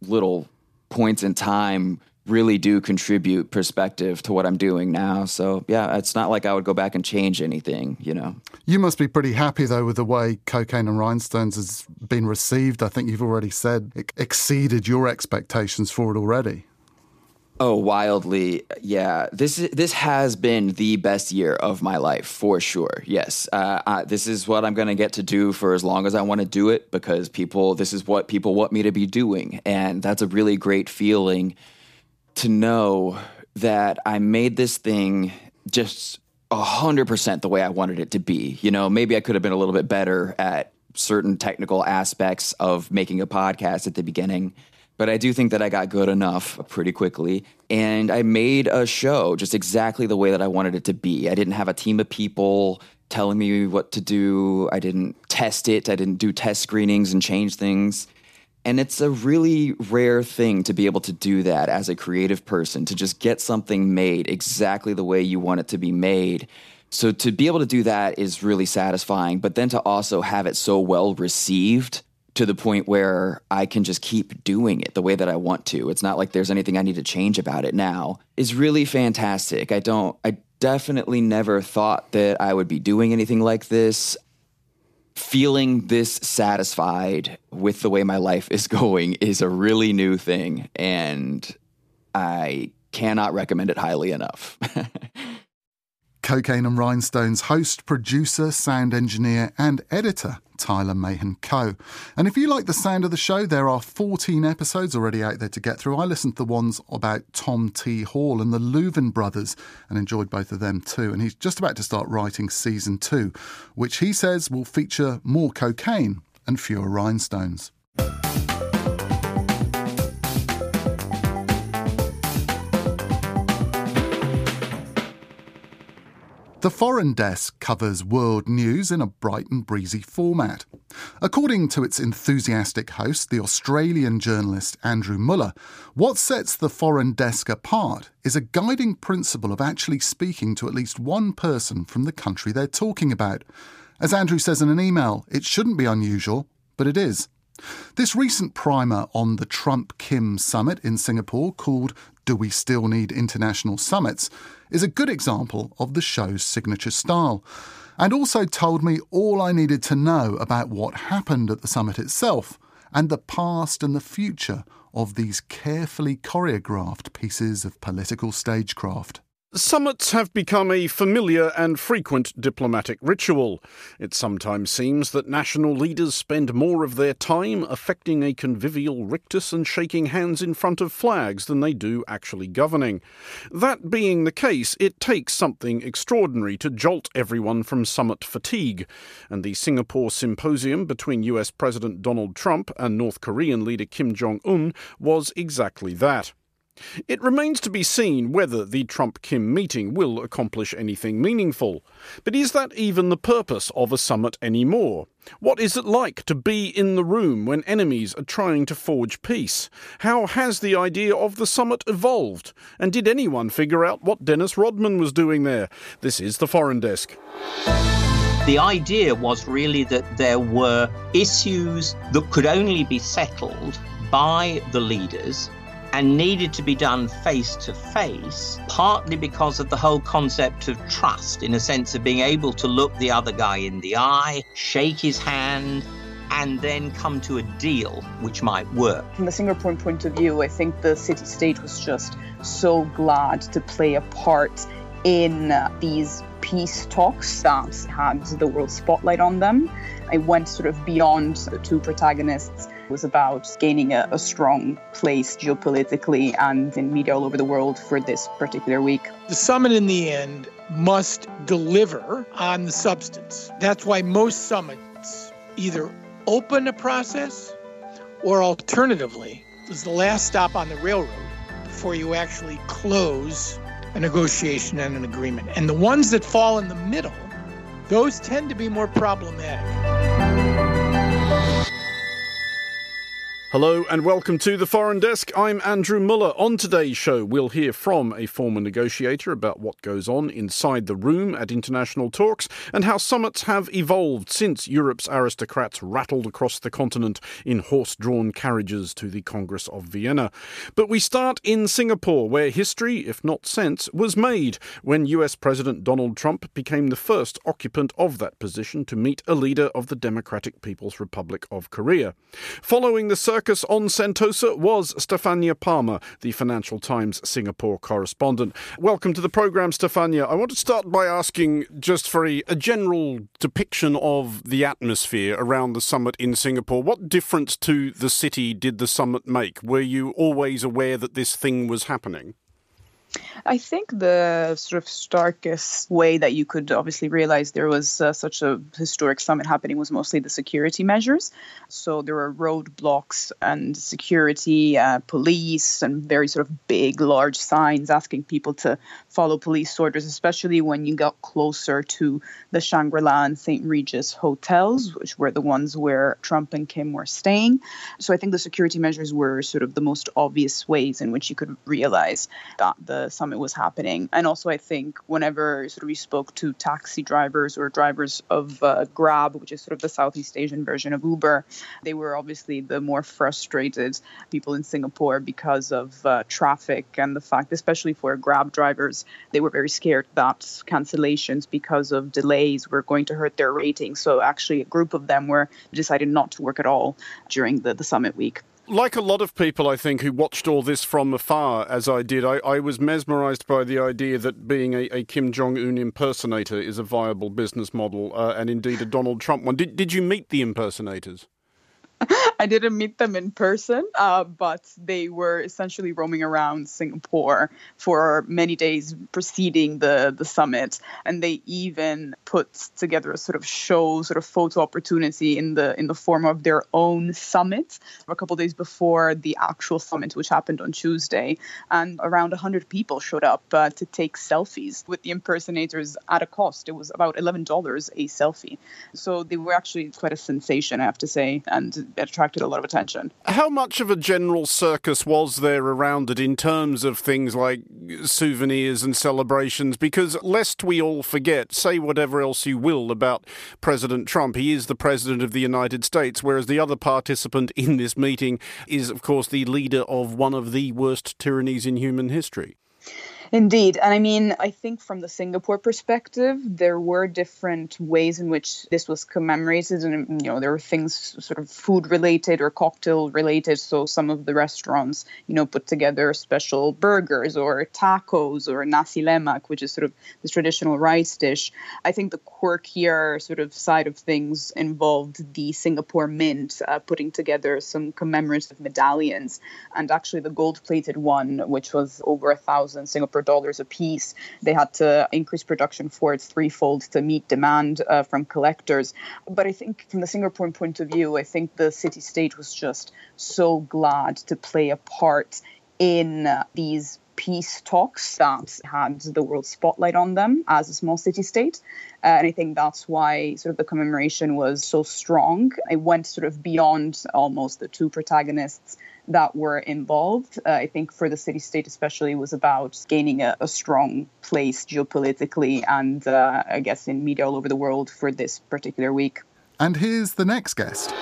little points in time really do contribute perspective to what I'm doing now. So yeah, it's not like I would go back and change anything, you know. You must be pretty happy though with the way Cocaine and Rhinestones has been received. I think you've already said it exceeded your expectations for it already. Oh, wildly. Yeah. This is, this has been the best year of my life for sure. Yes. Uh, I, this is what I'm going to get to do for as long as I want to do it, because people, this is what people want me to be doing. And that's a really great feeling to know that I made this thing just a hundred percent the way I wanted it to be. You know, maybe I could have been a little bit better at certain technical aspects of making a podcast at the beginning, but I do think that I got good enough pretty quickly. And I made a show just exactly the way that I wanted it to be. I didn't have a team of people telling me what to do. I didn't test it. I didn't do test screenings and change things. And it's a really rare thing to be able to do that as a creative person, to just get something made exactly the way you want it to be made. So to be able to do that is really satisfying. But then to also have it so well received to the point where I can just keep doing it the way that I want to. It's not like there's anything I need to change about it now. It's really fantastic. I don't, I definitely never thought that I would be doing anything like this. Feeling this satisfied with the way my life is going is a really new thing, and I cannot recommend it highly enough. Cocaine and Rhinestones host, producer, sound engineer and editor Tyler Mahan Coe. And if you like the sound of the show, there are fourteen episodes already out there to get through. I listened to the ones about Tom T. Hall and the Louvin brothers and enjoyed both of them too. And he's just about to start writing season two, which he says will feature more cocaine and fewer rhinestones. The Foreign Desk covers world news in a bright and breezy format. According to its enthusiastic host, the Australian journalist Andrew Muller, what sets the Foreign Desk apart is a guiding principle of actually speaking to at least one person from the country they're talking about. As Andrew says in an email, it shouldn't be unusual, but it is. This recent primer on the Trump-Kim summit in Singapore, called Do We Still Need International Summits, is a good example of the show's signature style, and also told me all I needed to know about what happened at the summit itself and the past and the future of these carefully choreographed pieces of political stagecraft. Summits have become a familiar and frequent diplomatic ritual. It sometimes seems that national leaders spend more of their time affecting a convivial rictus and shaking hands in front of flags than they do actually governing. That being the case, it takes something extraordinary to jolt everyone from summit fatigue, and the Singapore symposium between U S President Donald Trump and North Korean leader Kim Jong-un was exactly that. It remains to be seen whether the Trump-Kim meeting will accomplish anything meaningful. But is that even the purpose of a summit anymore? What is it like to be in the room when enemies are trying to forge peace? How has the idea of the summit evolved? And did anyone figure out what Dennis Rodman was doing there? This is The Foreign Desk. The idea was really that there were issues that could only be settled by the leaders and needed to be done face to face, partly because of the whole concept of trust, in a sense of being able to look the other guy in the eye, shake his hand, and then come to a deal which might work. From the Singaporean point of view, I think the city state was just so glad to play a part in these peace talks that had the world spotlight on them. I went sort of beyond the two protagonists. It was about gaining a, a strong place geopolitically and in media all over the world for this particular week. The summit in the end must deliver on the substance. That's why most summits either open a process or alternatively is the last stop on the railroad before you actually close a negotiation and an agreement. And the ones that fall in the middle, those tend to be more problematic. Hello and welcome to The Foreign Desk. I'm Andrew Muller. On today's show, we'll hear from a former negotiator about what goes on inside the room at international talks and how summits have evolved since Europe's aristocrats rattled across the continent in horse-drawn carriages to the Congress of Vienna. But we start in Singapore, where history, if not sense, was made when U S President Donald Trump became the first occupant of that position to meet a leader of the Democratic People's Republic of Korea. Following the circuit on Sentosa was Stefania Palmer, the Financial Times Singapore correspondent. Welcome to the programme, Stefania. I want to start by asking just for a, a general depiction of the atmosphere around the summit in Singapore. What difference to the city did the summit make? Were you always aware that this thing was happening? I think the sort of starkest way that you could obviously realize there was uh, such a historic summit happening was mostly the security measures. So there were roadblocks and security, uh, police, and very sort of big, large signs asking people to follow police orders, especially when you got closer to the Shangri-La and Saint Regis hotels, which were the ones where Trump and Kim were staying. So I think the security measures were sort of the most obvious ways in which you could realize that the summit was happening. And also, I think whenever sort of we spoke to taxi drivers or drivers of uh, Grab, which is sort of the Southeast Asian version of Uber, they were obviously the more frustrated people in Singapore because of uh, traffic and the fact, especially for Grab drivers, they were very scared that cancellations because of delays were going to hurt their ratings. So actually a group of them were decided not to work at all during the, the summit week. Like a lot of people, I think, who watched all this from afar, as I did, I, I was mesmerised by the idea that being a, a Kim Jong-un impersonator is a viable business model, uh, and indeed a Donald Trump one. Did, did you meet the impersonators? I didn't meet them in person, uh, but they were essentially roaming around Singapore for many days preceding the, the summit. And they even put together a sort of show, sort of photo opportunity in the in the form of their own summit a couple of days before the actual summit, which happened on Tuesday. And around one hundred people showed up uh, to take selfies with the impersonators at a cost. It was about eleven dollars a selfie. So they were actually quite a sensation, I have to say, and attractive. A lot of attention. How much of a general circus was there around it in terms of things like souvenirs and celebrations? Because lest we all forget, say whatever else you will about President Trump, he is the President of the United States, whereas the other participant in this meeting is, of course, the leader of one of the worst tyrannies in human history. Indeed. And I mean, I think from the Singapore perspective, there were different ways in which this was commemorated. And, you know, there were things sort of food related or cocktail related. So some of the restaurants, you know, put together special burgers or tacos or nasi lemak, which is sort of this traditional rice dish. I think the quirkier sort of side of things involved the Singapore Mint uh, putting together some commemorative medallions, and actually the gold plated one, which was over a thousand Singapore dollars a piece. They had to increase production for it threefold to meet demand uh, from collectors. But I think from the Singaporean point of view, I think the city-state was just so glad to play a part in uh, these peace talks that had the world spotlight on them as a small city-state. Uh, and I think that's why sort of the commemoration was so strong. It went sort of beyond almost the two protagonists that were involved. Uh, I think for the city-state especially was about gaining a, a strong place geopolitically and uh, I guess in media all over the world for this particular week. And here's the next guest.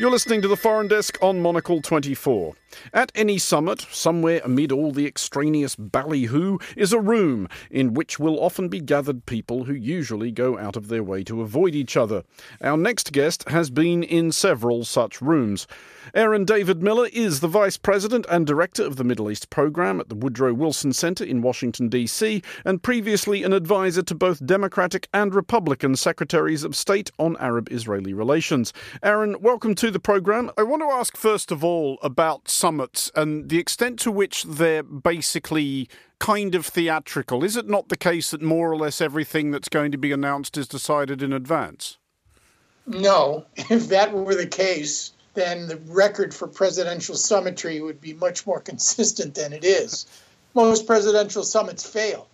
You're listening to The Foreign Desk on Monocle twenty-four. At any summit, somewhere amid all the extraneous ballyhoo, is a room in which will often be gathered people who usually go out of their way to avoid each other. Our next guest has been in several such rooms. Aaron David Miller is the Vice President and Director of the Middle East Programme at the Woodrow Wilson Centre in Washington, D C, and previously an advisor to both Democratic and Republican Secretaries of State on Arab-Israeli relations. Aaron, welcome to To the programme. I want to ask first of all about summits and the extent to which they're basically kind of theatrical. Is it not the case that more or less everything that's going to be announced is decided in advance? No. If that were the case, then the record for presidential summitry would be much more consistent than it is. Most presidential summits fail.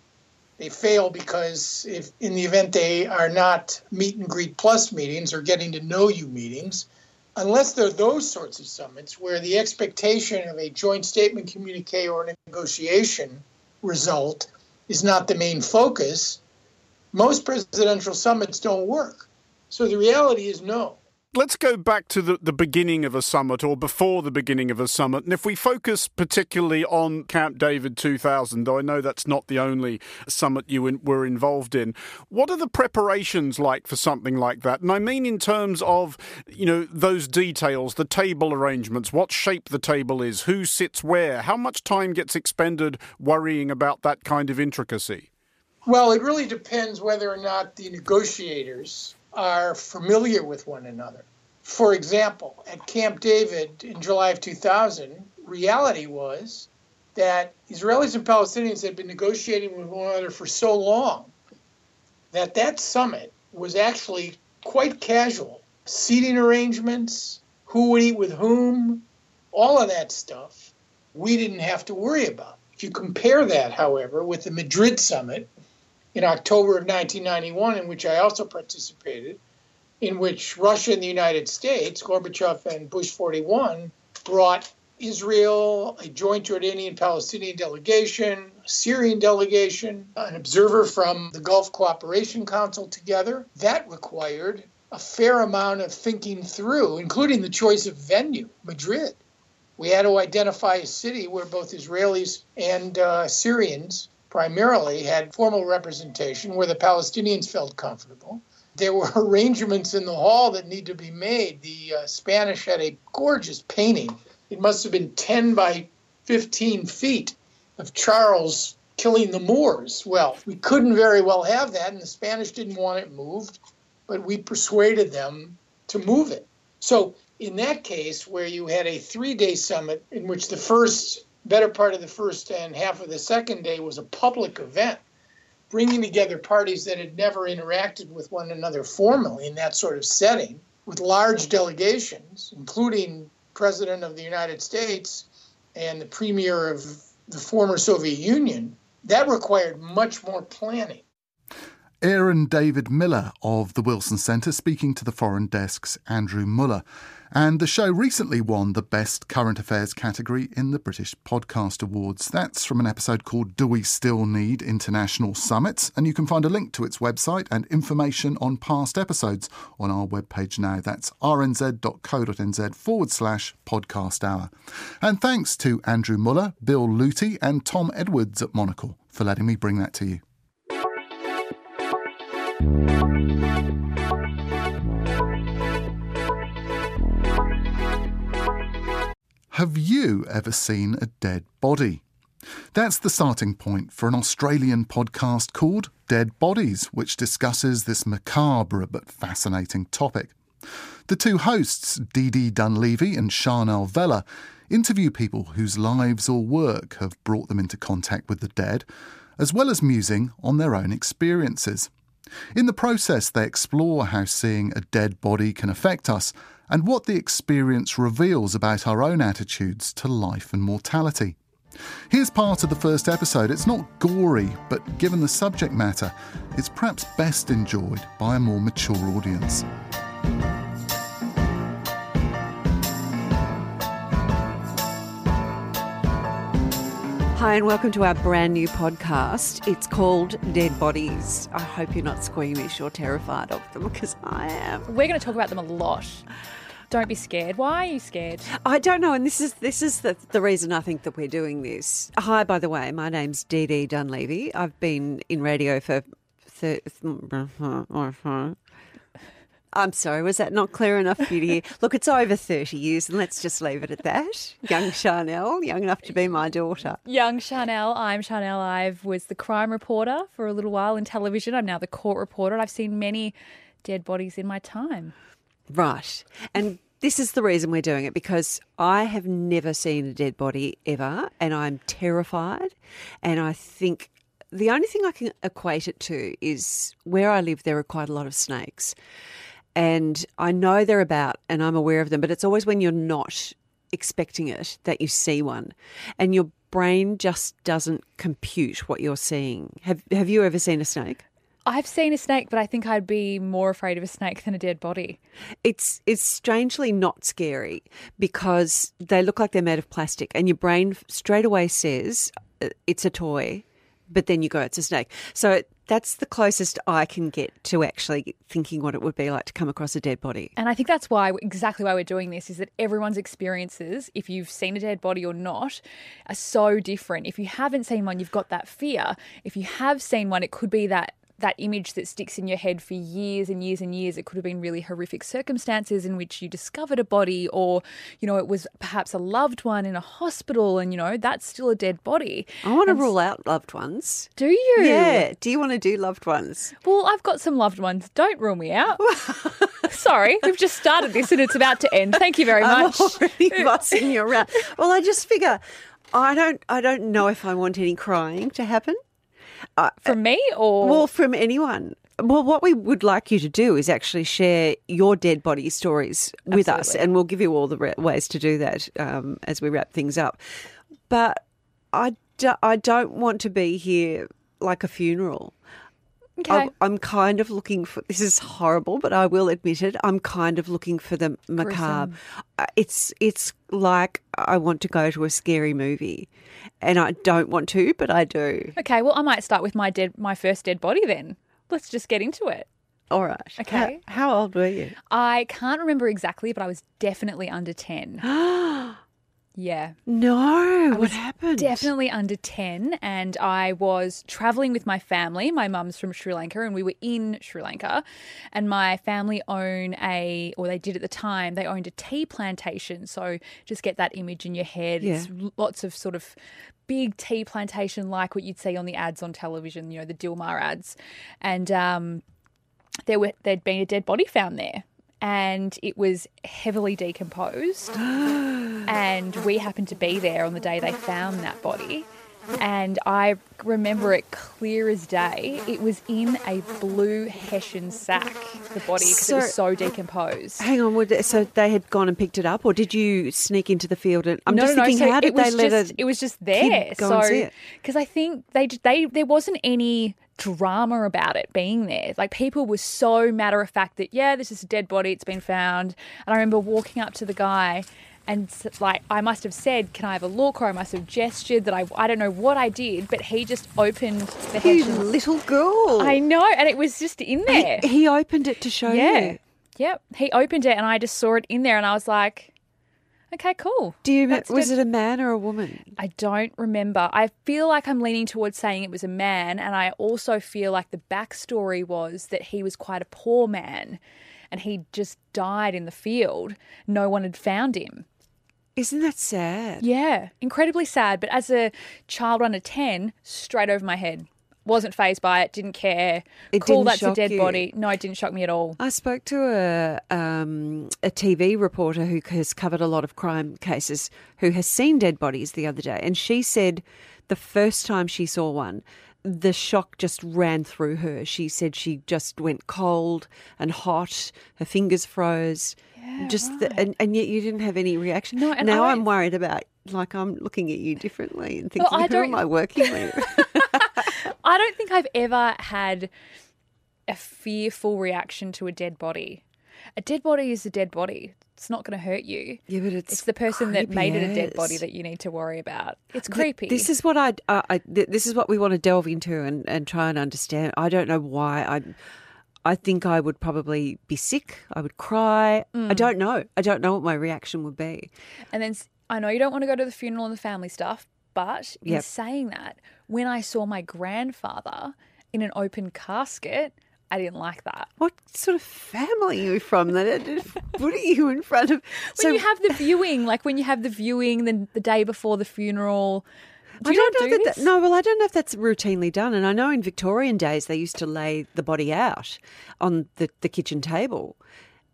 they fail because if in the event they are not meet and greet plus meetings or getting to know you meetings, unless they're those sorts of summits where the expectation of a joint statement communique or a negotiation result is not the main focus, most presidential summits don't work. So the reality is no. Let's go back to the, the beginning of a summit or before the beginning of a summit. And if we focus particularly on Camp David two thousand, though I know that's not the only summit you in, were involved in, what are the preparations like for something like that? And I mean in terms of, you know, those details, the table arrangements, what shape the table is, who sits where, how much time gets expended worrying about that kind of intricacy? Well, it really depends whether or not the negotiators are familiar with one another. For example, at Camp David in July of two thousand, reality was that Israelis and Palestinians had been negotiating with one another for so long that that summit was actually quite casual. Seating arrangements, who would eat with whom, all of that stuff, we didn't have to worry about. If you compare that, however, with the Madrid summit in October of nineteen ninety-one, in which I also participated, in which Russia and the United States, Gorbachev and Bush forty-one, brought Israel, a joint Jordanian-Palestinian delegation, a Syrian delegation, an observer from the Gulf Cooperation Council together. That required a fair amount of thinking through, including the choice of venue, Madrid. We had to identify a city where both Israelis and uh, Syrians primarily had formal representation where the Palestinians felt comfortable. There were arrangements in the hall that need to be made. The uh, Spanish had a gorgeous painting. It must have been ten by fifteen feet of Charles killing the Moors. Well, we couldn't very well have that, and the Spanish didn't want it moved, but we persuaded them to move it. So in that case, where you had a three-day summit in which the first better part of the first and half of the second day was a public event, bringing together parties that had never interacted with one another formally in that sort of setting, with large delegations, including President of the United States and the Premier of the former Soviet Union. That required much more planning. Aaron David Miller of the Wilson Centre speaking to the Foreign Desk's Andrew Muller. And the show recently won the Best Current Affairs category in the British Podcast Awards. That's from an episode called Do We Still Need International Summits? And you can find a link to its website and information on past episodes on our webpage now. That's rnz.co.nz forward slash podcast hour. And thanks to Andrew Muller, Bill Luty and Tom Edwards at Monocle for letting me bring that to you. Have you ever seen a dead body? That's the starting point for an Australian podcast called Dead Bodies, which discusses this macabre but fascinating topic. The two hosts, Dee Dee Dunleavy and Chanel Vella, interview people whose lives or work have brought them into contact with the dead, as well as musing on their own experiences. In the process, they explore how seeing a dead body can affect us and what the experience reveals about our own attitudes to life and mortality. Here's part of the first episode. It's not gory, but given the subject matter, it's perhaps best enjoyed by a more mature audience. Hi and welcome to our brand new podcast. It's called Dead Bodies. I hope you're not squeamish or terrified of them because I am. We're going to talk about them a lot. Don't be scared. Why are you scared? I don't know, and this is this is the, the reason I think that we're doing this. Hi, by the way, my name's Dee Dee Dunleavy. I've been in radio for... Th- I'm sorry, was that not clear enough for you to hear? Look, it's over thirty years and let's just leave it at that. Young Chanel, young enough to be my daughter. Young Chanel, I'm Chanel. I was the crime reporter for a little while in television. I'm now the court reporter. I've seen many dead bodies in my time. Right. And this is the reason we're doing it, because I have never seen a dead body ever and I'm terrified, and I think the only thing I can equate it to is where I live there are quite a lot of snakes. And I know they're about and I'm aware of them, but it's always when you're not expecting it that you see one, and your brain just doesn't compute what you're seeing. Have Have you ever seen a snake? I've seen a snake, but I think I'd be more afraid of a snake than a dead body. It's it's strangely not scary because they look like they're made of plastic, and your brain straight away says it's a toy, but then you go, it's a snake. So it, that's the closest I can get to actually thinking what it would be like to come across a dead body. And I think that's why exactly why we're doing this is that everyone's experiences, if you've seen a dead body or not, are so different. If you haven't seen one, you've got that fear. If you have seen one, it could be that that image that sticks in your head for years and years and years. It could have been really horrific circumstances in which you discovered a body, or, you know, it was perhaps a loved one in a hospital, and, you know, that's still a dead body. I want to and rule out loved ones. Do you? Yeah. Do you want to do loved ones? Well, I've got some loved ones. Don't rule me out. Sorry, we've just started this and it's about to end. Thank you very much. I'm already bossing you around. Well, I just figure I don't, I don't know if I want any crying to happen. Uh, from me or? Well, from anyone. Well, what we would like you to do is actually share your dead body stories with Absolutely. us, and we'll give you all the re- ways to do that um, as we wrap things up. But I, do- I don't want to be here like a funeral. Okay. I, I'm kind of looking for, this is horrible, but I will admit it, I'm kind of looking for the macabre. Uh, it's it's like I want to go to a scary movie, and I don't want to, but I do. Okay, well, I might start with my dead, my first dead body then. Let's just get into it. All right. Okay. How, how old were you? I can't remember exactly, but I was definitely under ten. Yeah. No, what happened? Definitely under ten, and I was travelling with my family. My mum's from Sri Lanka, and we were in Sri Lanka, and my family own a, or they did at the time, they owned a tea plantation. So just get that image in your head. Yeah. It's lots of sort of big tea plantation like what you'd see on the ads on television, you know, the Dilmar ads. And um, there were, there'd been a dead body found there. And it was heavily decomposed, and we happened to be there on the day they found that body. And I remember it clear as day. It was in a blue Hessian sack, the body, because so, it was so decomposed. Hang on, would, so they had gone and picked it up, or did you sneak into the field? And I'm no, just no, thinking, no. So how did they let just, it? It was just there. So because I think they they there wasn't any drama about it being there. Like, people were so matter of fact that, yeah, this is a dead body, it's been found. And I remember walking up to the guy. And, like, I must have said, can I have a look? Or I must have gestured that I, I don't know what I did, but he just opened the head. You little girl. I know, and it was just in there. He, he opened it to show yeah. you. Yep, he opened it, and I just saw it in there, and I was like, okay, cool. Do you That's Was good. It a man or a woman? I don't remember. I feel like I'm leaning towards saying it was a man, and I also feel like the backstory was that he was quite a poor man, and he just died in the field. No one had found him. Isn't that sad? Yeah, incredibly sad. But as a child under ten, straight over my head. Wasn't fazed by it, didn't care. It cool, didn't that's shock a dead you. Body. No, it didn't shock me at all. I spoke to a um, a T V reporter who has covered a lot of crime cases who has seen dead bodies the other day, and she said the first time she saw one, the shock just ran through her. She said she just went cold and hot, her fingers froze. Yeah, just right. the, and, and yet you didn't have any reaction. No, and now I, I'm worried about, like, I'm looking at you differently and thinking, well, who am I working with? I don't think I've ever had a fearful reaction to a dead body. A dead body is a dead body. It's not going to hurt you. Yeah, but it's, it's the person that made as. it a dead body that you need to worry about. It's creepy. This is what I, uh, I this is what we want to delve into and, and try and understand. I don't know why I I think I would probably be sick. I would cry. Mm. I don't know. I don't know what my reaction would be. And then I know you don't want to go to the funeral and the family stuff, but in yep. saying that, when I saw my grandfather in an open casket, I didn't like that. What sort of family are you from that put you in front of? So, when you have the viewing, like when you have the viewing the, the day before the funeral, do you I don't know do that, that. No, well, I don't know if that's routinely done. And I know in Victorian days they used to lay the body out on the, the kitchen table,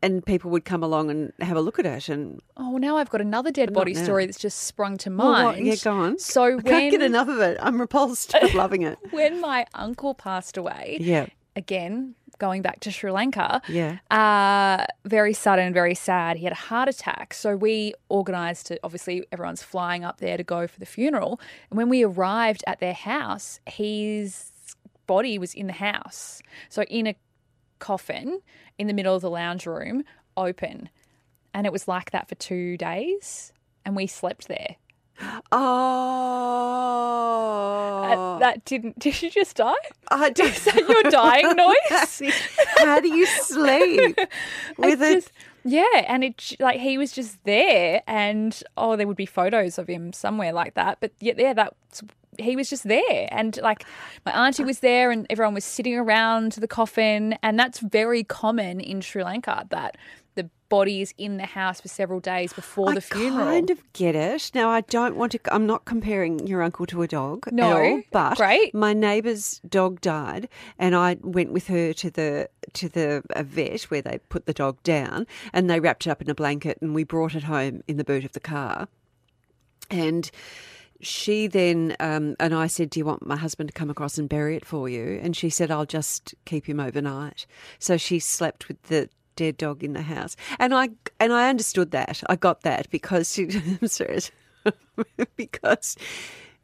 and people would come along and have a look at it. And oh, well, now I've got another dead body story that's just sprung to mind. Well, what? Yeah, go on. So I when, can't get enough of it. I'm repulsed. I'm loving it. When my uncle passed away, yeah. Again, going back to Sri Lanka. Yeah. Uh, very sudden, very sad. He had a heart attack. So we organised to, obviously everyone's flying up there to go for the funeral. And when we arrived at their house, his body was in the house. So in a coffin in the middle of the lounge room, open. And it was like that for two days. And we slept there. Oh, that, that didn't. Did you just die? I did. Is that your dying noise? How do you sleep with it? Just, yeah, and it like he was just there, and oh, there would be photos of him somewhere like that. But yeah, yeah, that he was just there, and like my auntie was there, and everyone was sitting around the coffin, and that's very common in Sri Lanka. That. The body is in the house for several days before the funeral. I kind of get it. Now, I don't want to – I'm not comparing your uncle to a dog. No. At all, but great. My neighbour's dog died and I went with her to the to the a vet where they put the dog down and they wrapped it up in a blanket and we brought it home in the boot of the car. And – She then, um, and I said, do you want my husband to come across and bury it for you? And she said, I'll just keep him overnight. So she slept with the dead dog in the house. And I and I understood that. I got that because she, I'm serious, because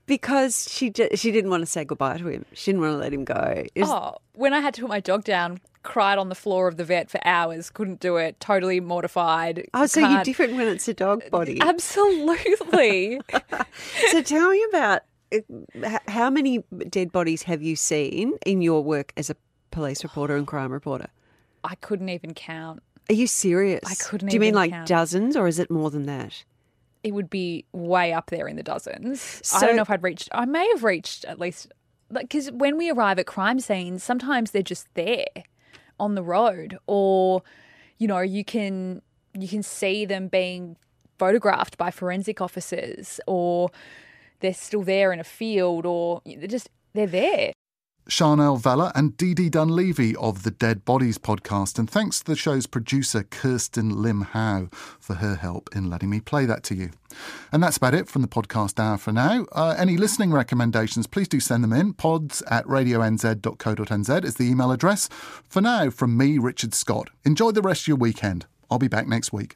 because she, she didn't want to say goodbye to him. She didn't want to let him go. Was, oh, when I had to put my dog down, cried on the floor of the vet for hours, couldn't do it, totally mortified. Oh, so can't. You're different when it's a dog body. Absolutely. So tell me about how many dead bodies have you seen in your work as a police reporter and crime reporter? I couldn't even count. Are you serious? I couldn't even count. Do you mean like count. Dozens or is it more than that? It would be way up there in the dozens. So, I don't know if I'd reached, I may have reached at least, like, because when we arrive at crime scenes, sometimes they're just there. On the road, or you know, you can you can see them being photographed by forensic officers, or they're still there in a field, or they're just they're there. Chanel Vella and Dee Dee Dunleavy of the Dead Bodies podcast, and thanks to the show's producer Kirsten Lim Howe for her help in letting me play that to you. And that's about it from the podcast hour for now. Uh, any listening recommendations, please do send them in. pods at radio n z dot co dot n z is the email address. For now, from me, Richard Scott, enjoy the rest of your weekend. I'll be back next week.